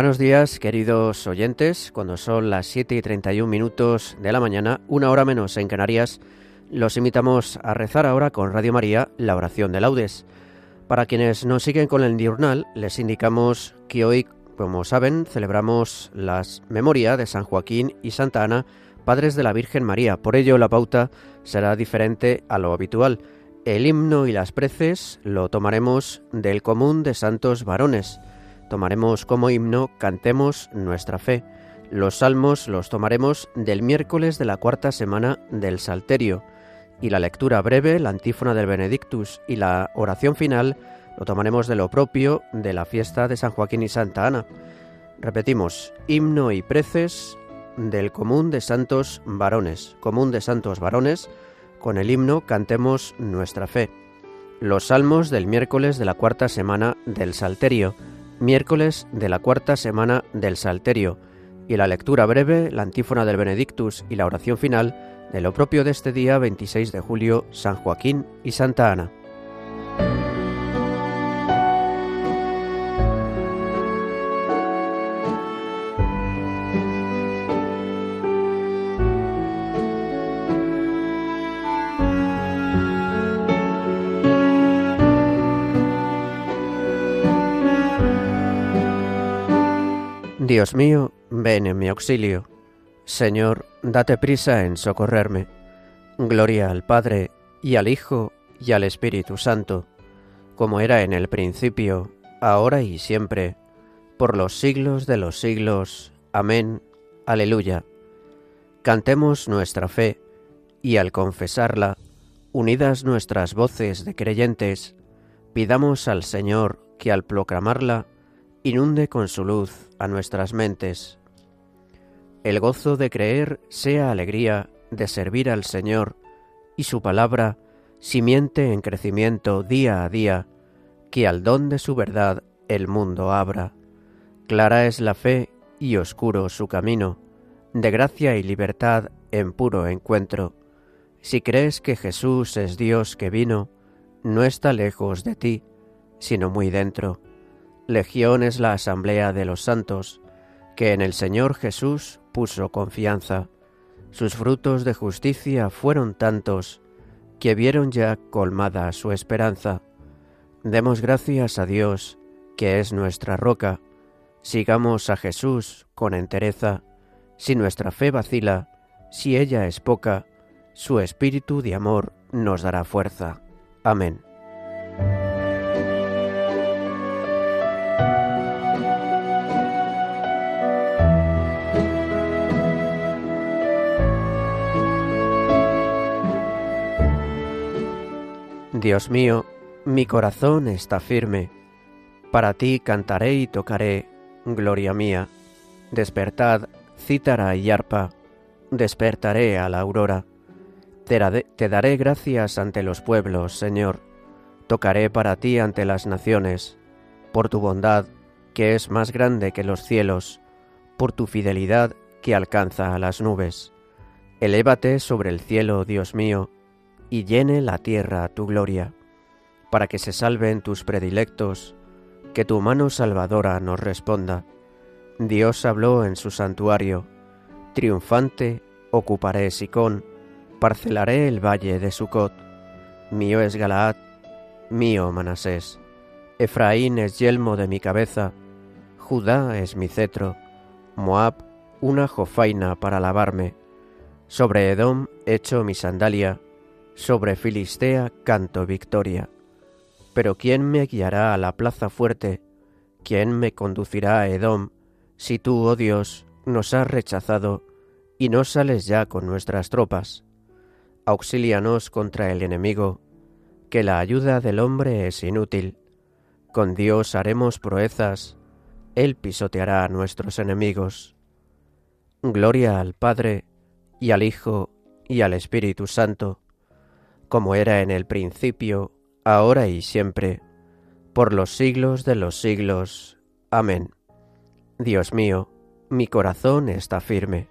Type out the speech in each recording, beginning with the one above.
Buenos días, queridos oyentes. Cuando son las 7:31 de la mañana, una hora menos en Canarias, los invitamos a rezar ahora con Radio María la oración de laudes. Para quienes nos siguen con el diurnal, les indicamos que hoy, como saben, celebramos la memoria de San Joaquín y Santa Ana, padres de la Virgen María. Por ello, la pauta será diferente a lo habitual. El himno y las preces lo tomaremos del común de santos varones. Tomaremos como himno Cantemos nuestra fe. Los salmos los tomaremos del miércoles de la cuarta semana del Salterio. Y la lectura breve, la antífona del Benedictus y la oración final lo tomaremos de lo propio de la fiesta de San Joaquín y Santa Ana. Repetimos, himno y preces del común de santos varones. Común de santos varones con el himno Cantemos nuestra fe. Los salmos del miércoles de la cuarta semana del Salterio. Miércoles de la cuarta semana del Salterio. Y la lectura breve, la antífona del Benedictus y la oración final de lo propio de este día 26 de julio, San Joaquín y Santa Ana. Dios mío, ven en mi auxilio. Señor, date prisa en socorrerme. Gloria al Padre, y al Hijo, y al Espíritu Santo, como era en el principio, ahora y siempre, por los siglos de los siglos. Amén. Aleluya. Cantemos nuestra fe, y al confesarla, unidas nuestras voces de creyentes, pidamos al Señor que al proclamarla, inunde con su luz a nuestras mentes. El gozo de creer sea alegría de servir al Señor y su palabra simiente en crecimiento día a día, que al don de su verdad el mundo abra. Clara es la fe y oscuro su camino, de gracia y libertad en puro encuentro. Si crees que Jesús es Dios que vino, no está lejos de ti, sino muy dentro. Legión es la asamblea de los santos, que en el Señor Jesús puso confianza. Sus frutos de justicia fueron tantos, que vieron ya colmada su esperanza. Demos gracias a Dios, que es nuestra roca. Sigamos a Jesús con entereza. Si nuestra fe vacila, si ella es poca, su espíritu de amor nos dará fuerza. Amén. Dios mío, mi corazón está firme. Para ti cantaré y tocaré, gloria mía. Despertad, cítara y arpa. Despertaré a la aurora. Te daré gracias ante los pueblos, Señor. Tocaré para ti ante las naciones. Por tu bondad, que es más grande que los cielos. Por tu fidelidad, que alcanza a las nubes. Elévate sobre el cielo, Dios mío, y llene la tierra tu gloria, para que se salven tus predilectos, que tu mano salvadora nos responda. Dios habló en su santuario, triunfante ocuparé Sicón, parcelaré el valle de Sucot. Mío es Galaad, mío Manasés, Efraín es yelmo de mi cabeza, Judá es mi cetro, Moab una jofaina para lavarme, sobre Edom echo mi sandalia, sobre Filistea canto victoria. Pero ¿quién me guiará a la plaza fuerte? ¿Quién me conducirá a Edom, si tú, oh Dios, nos has rechazado y no sales ya con nuestras tropas? Auxílianos contra el enemigo, que la ayuda del hombre es inútil. Con Dios haremos proezas, Él pisoteará a nuestros enemigos. Gloria al Padre, y al Hijo, y al Espíritu Santo, como era en el principio, ahora y siempre, por los siglos de los siglos. Amén. Dios mío, mi corazón está firme.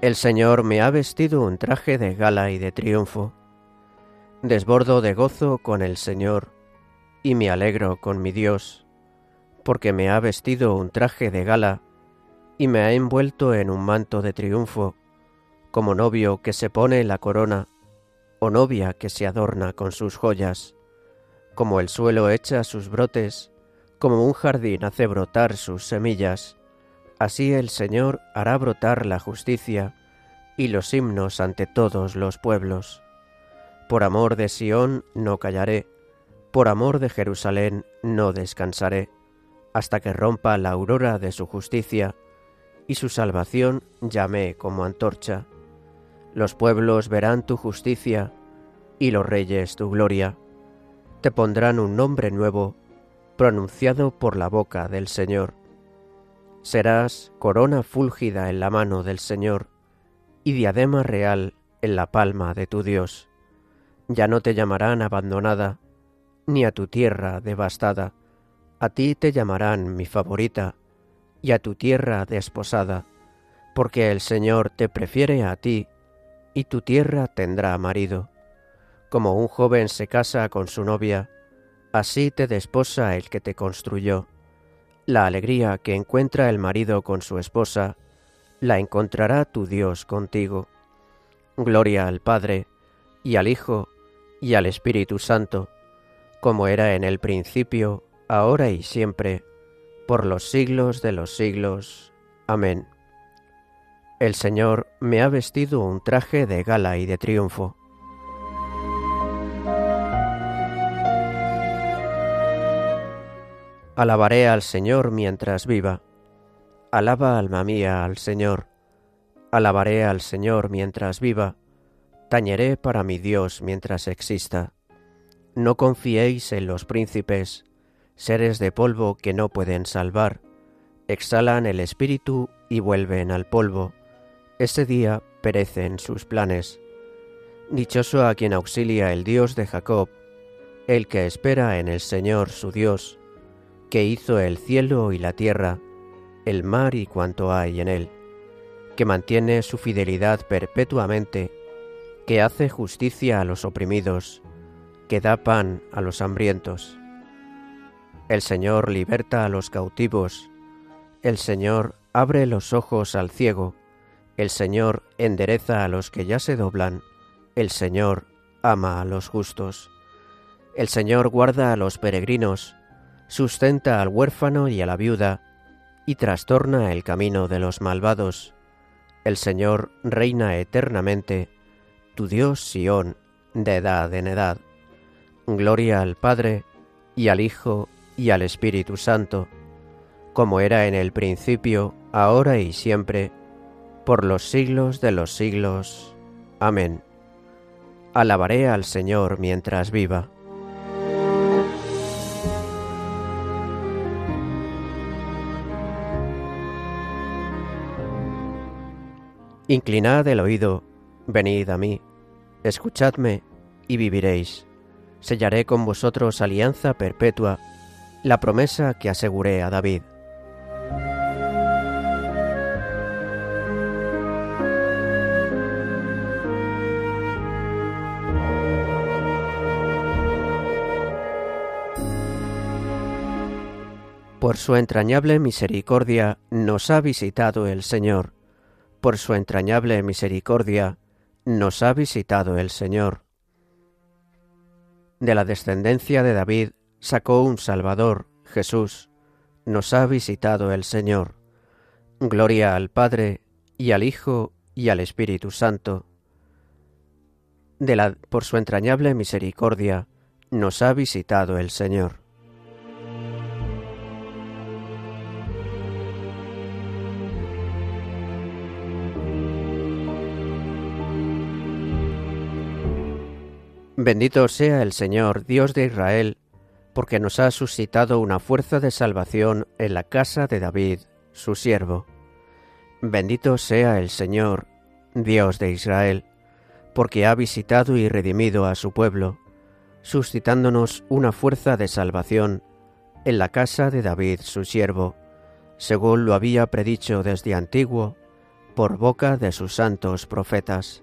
El Señor me ha vestido un traje de gala y de triunfo. Desbordo de gozo con el Señor y me alegro con mi Dios, porque me ha vestido un traje de gala y me ha envuelto en un manto de triunfo, como novio que se pone la corona o novia que se adorna con sus joyas, como el suelo echa sus brotes, como un jardín hace brotar sus semillas. Así el Señor hará brotar la justicia y los himnos ante todos los pueblos. Por amor de Sión no callaré, por amor de Jerusalén no descansaré, hasta que rompa la aurora de su justicia y su salvación llame como antorcha. Los pueblos verán tu justicia y los reyes tu gloria. Te pondrán un nombre nuevo, pronunciado por la boca del Señor. Serás corona fúlgida en la mano del Señor y diadema real en la palma de tu Dios. Ya no te llamarán abandonada, ni a tu tierra devastada. A ti te llamarán mi favorita y a tu tierra desposada, porque el Señor te prefiere a ti y tu tierra tendrá marido. Como un joven se casa con su novia, así te desposa el que te construyó. La alegría que encuentra el marido con su esposa, la encontrará tu Dios contigo. Gloria al Padre, y al Hijo, y al Espíritu Santo, como era en el principio, ahora y siempre, por los siglos de los siglos. Amén. El Señor me ha vestido un traje de gala y de triunfo. Alabaré al Señor mientras viva. Alaba, alma mía, al Señor. Alabaré al Señor mientras viva. Tañeré para mi Dios mientras exista. No confiéis en los príncipes, seres de polvo que no pueden salvar. Exhalan el espíritu y vuelven al polvo. Ese día perecen sus planes. Dichoso a quien auxilia el Dios de Jacob, el que espera en el Señor su Dios, que hizo el cielo y la tierra, el mar y cuanto hay en él, que mantiene su fidelidad perpetuamente, que hace justicia a los oprimidos, que da pan a los hambrientos. El Señor liberta a los cautivos, el Señor abre los ojos al ciego, el Señor endereza a los que ya se doblan, el Señor ama a los justos. El Señor guarda a los peregrinos, sustenta al huérfano y a la viuda, y trastorna el camino de los malvados. El Señor reina eternamente, tu Dios Sión, de edad en edad. Gloria al Padre, y al Hijo, y al Espíritu Santo, como era en el principio, ahora y siempre, por los siglos de los siglos. Amén. Alabaré al Señor mientras viva. Inclinad el oído, venid a mí, escuchadme y viviréis. Sellaré con vosotros alianza perpetua, la promesa que aseguré a David. Por su entrañable misericordia nos ha visitado el Señor. Por su entrañable misericordia, nos ha visitado el Señor. De la descendencia de David sacó un Salvador, Jesús. Nos ha visitado el Señor. Gloria al Padre, y al Hijo, y al Espíritu Santo. Por su entrañable misericordia, nos ha visitado el Señor. Bendito sea el Señor, Dios de Israel, porque nos ha suscitado una fuerza de salvación en la casa de David, su siervo. Bendito sea el Señor, Dios de Israel, porque ha visitado y redimido a su pueblo, suscitándonos una fuerza de salvación en la casa de David, su siervo, según lo había predicho desde antiguo, por boca de sus santos profetas.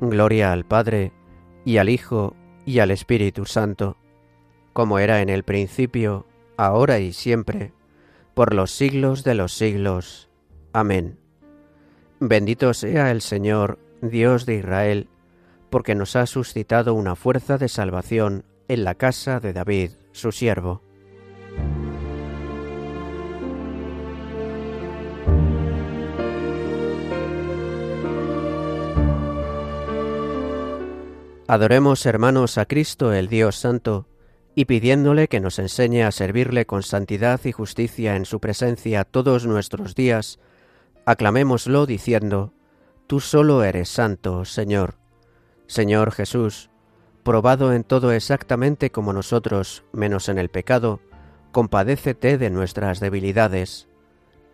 Gloria al Padre, y al Hijo, y al Espíritu Santo, como era en el principio, ahora y siempre, por los siglos de los siglos. Amén. Bendito sea el Señor, Dios de Israel, porque nos ha suscitado una fuerza de salvación en la casa de David, su siervo. Adoremos, hermanos, a Cristo, el Dios Santo, y pidiéndole que nos enseñe a servirle con santidad y justicia en su presencia todos nuestros días, aclamémoslo diciendo: Tú solo eres santo, Señor. Señor Jesús, probado en todo exactamente como nosotros, menos en el pecado, compadécete de nuestras debilidades.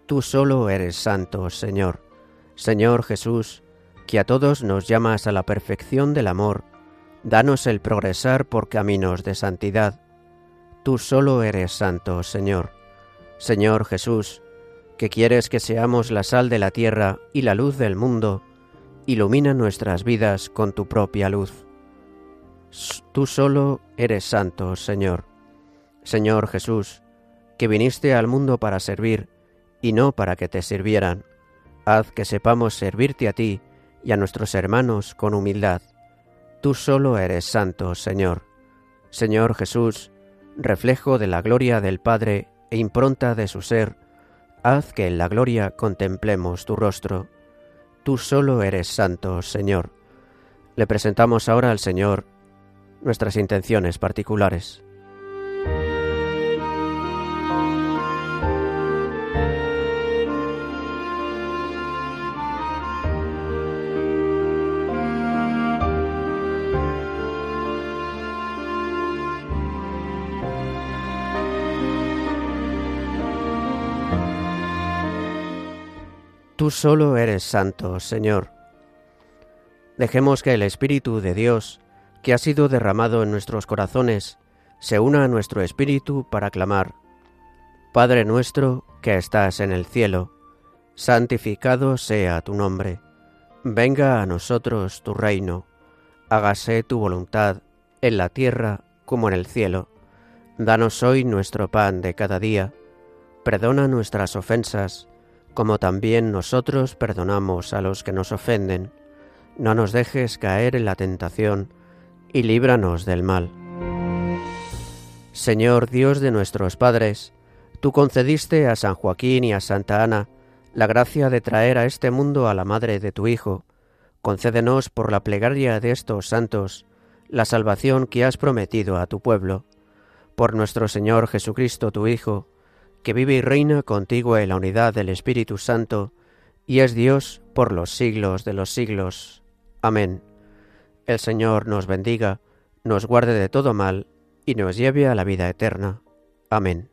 Tú solo eres santo, Señor. Señor Jesús, que a todos nos llamas a la perfección del amor, danos el progresar por caminos de santidad. Tú solo eres santo, Señor. Señor Jesús, que quieres que seamos la sal de la tierra y la luz del mundo, ilumina nuestras vidas con tu propia luz. Tú solo eres santo, Señor. Señor Jesús, que viniste al mundo para servir y no para que te sirvieran, haz que sepamos servirte a ti y a nuestros hermanos con humildad. Tú solo eres santo, Señor. Señor Jesús, reflejo de la gloria del Padre e impronta de su ser, haz que en la gloria contemplemos tu rostro. Tú solo eres santo, Señor. Le presentamos ahora al Señor nuestras intenciones particulares. Tú solo eres santo, Señor. Dejemos que el Espíritu de Dios, que ha sido derramado en nuestros corazones, se una a nuestro espíritu para clamar: Padre nuestro que estás en el cielo, santificado sea tu nombre. Venga a nosotros tu reino. Hágase tu voluntad en la tierra como en el cielo. Danos hoy nuestro pan de cada día. Perdona nuestras ofensas, como también nosotros perdonamos a los que nos ofenden. No nos dejes caer en la tentación, y líbranos del mal. Señor Dios de nuestros padres, tú concediste a San Joaquín y a Santa Ana la gracia de traer a este mundo a la madre de tu Hijo. Concédenos por la plegaria de estos santos la salvación que has prometido a tu pueblo. Por nuestro Señor Jesucristo, tu Hijo, que vive y reina contigo en la unidad del Espíritu Santo, y es Dios por los siglos de los siglos. Amén. El Señor nos bendiga, nos guarde de todo mal, y nos lleve a la vida eterna. Amén.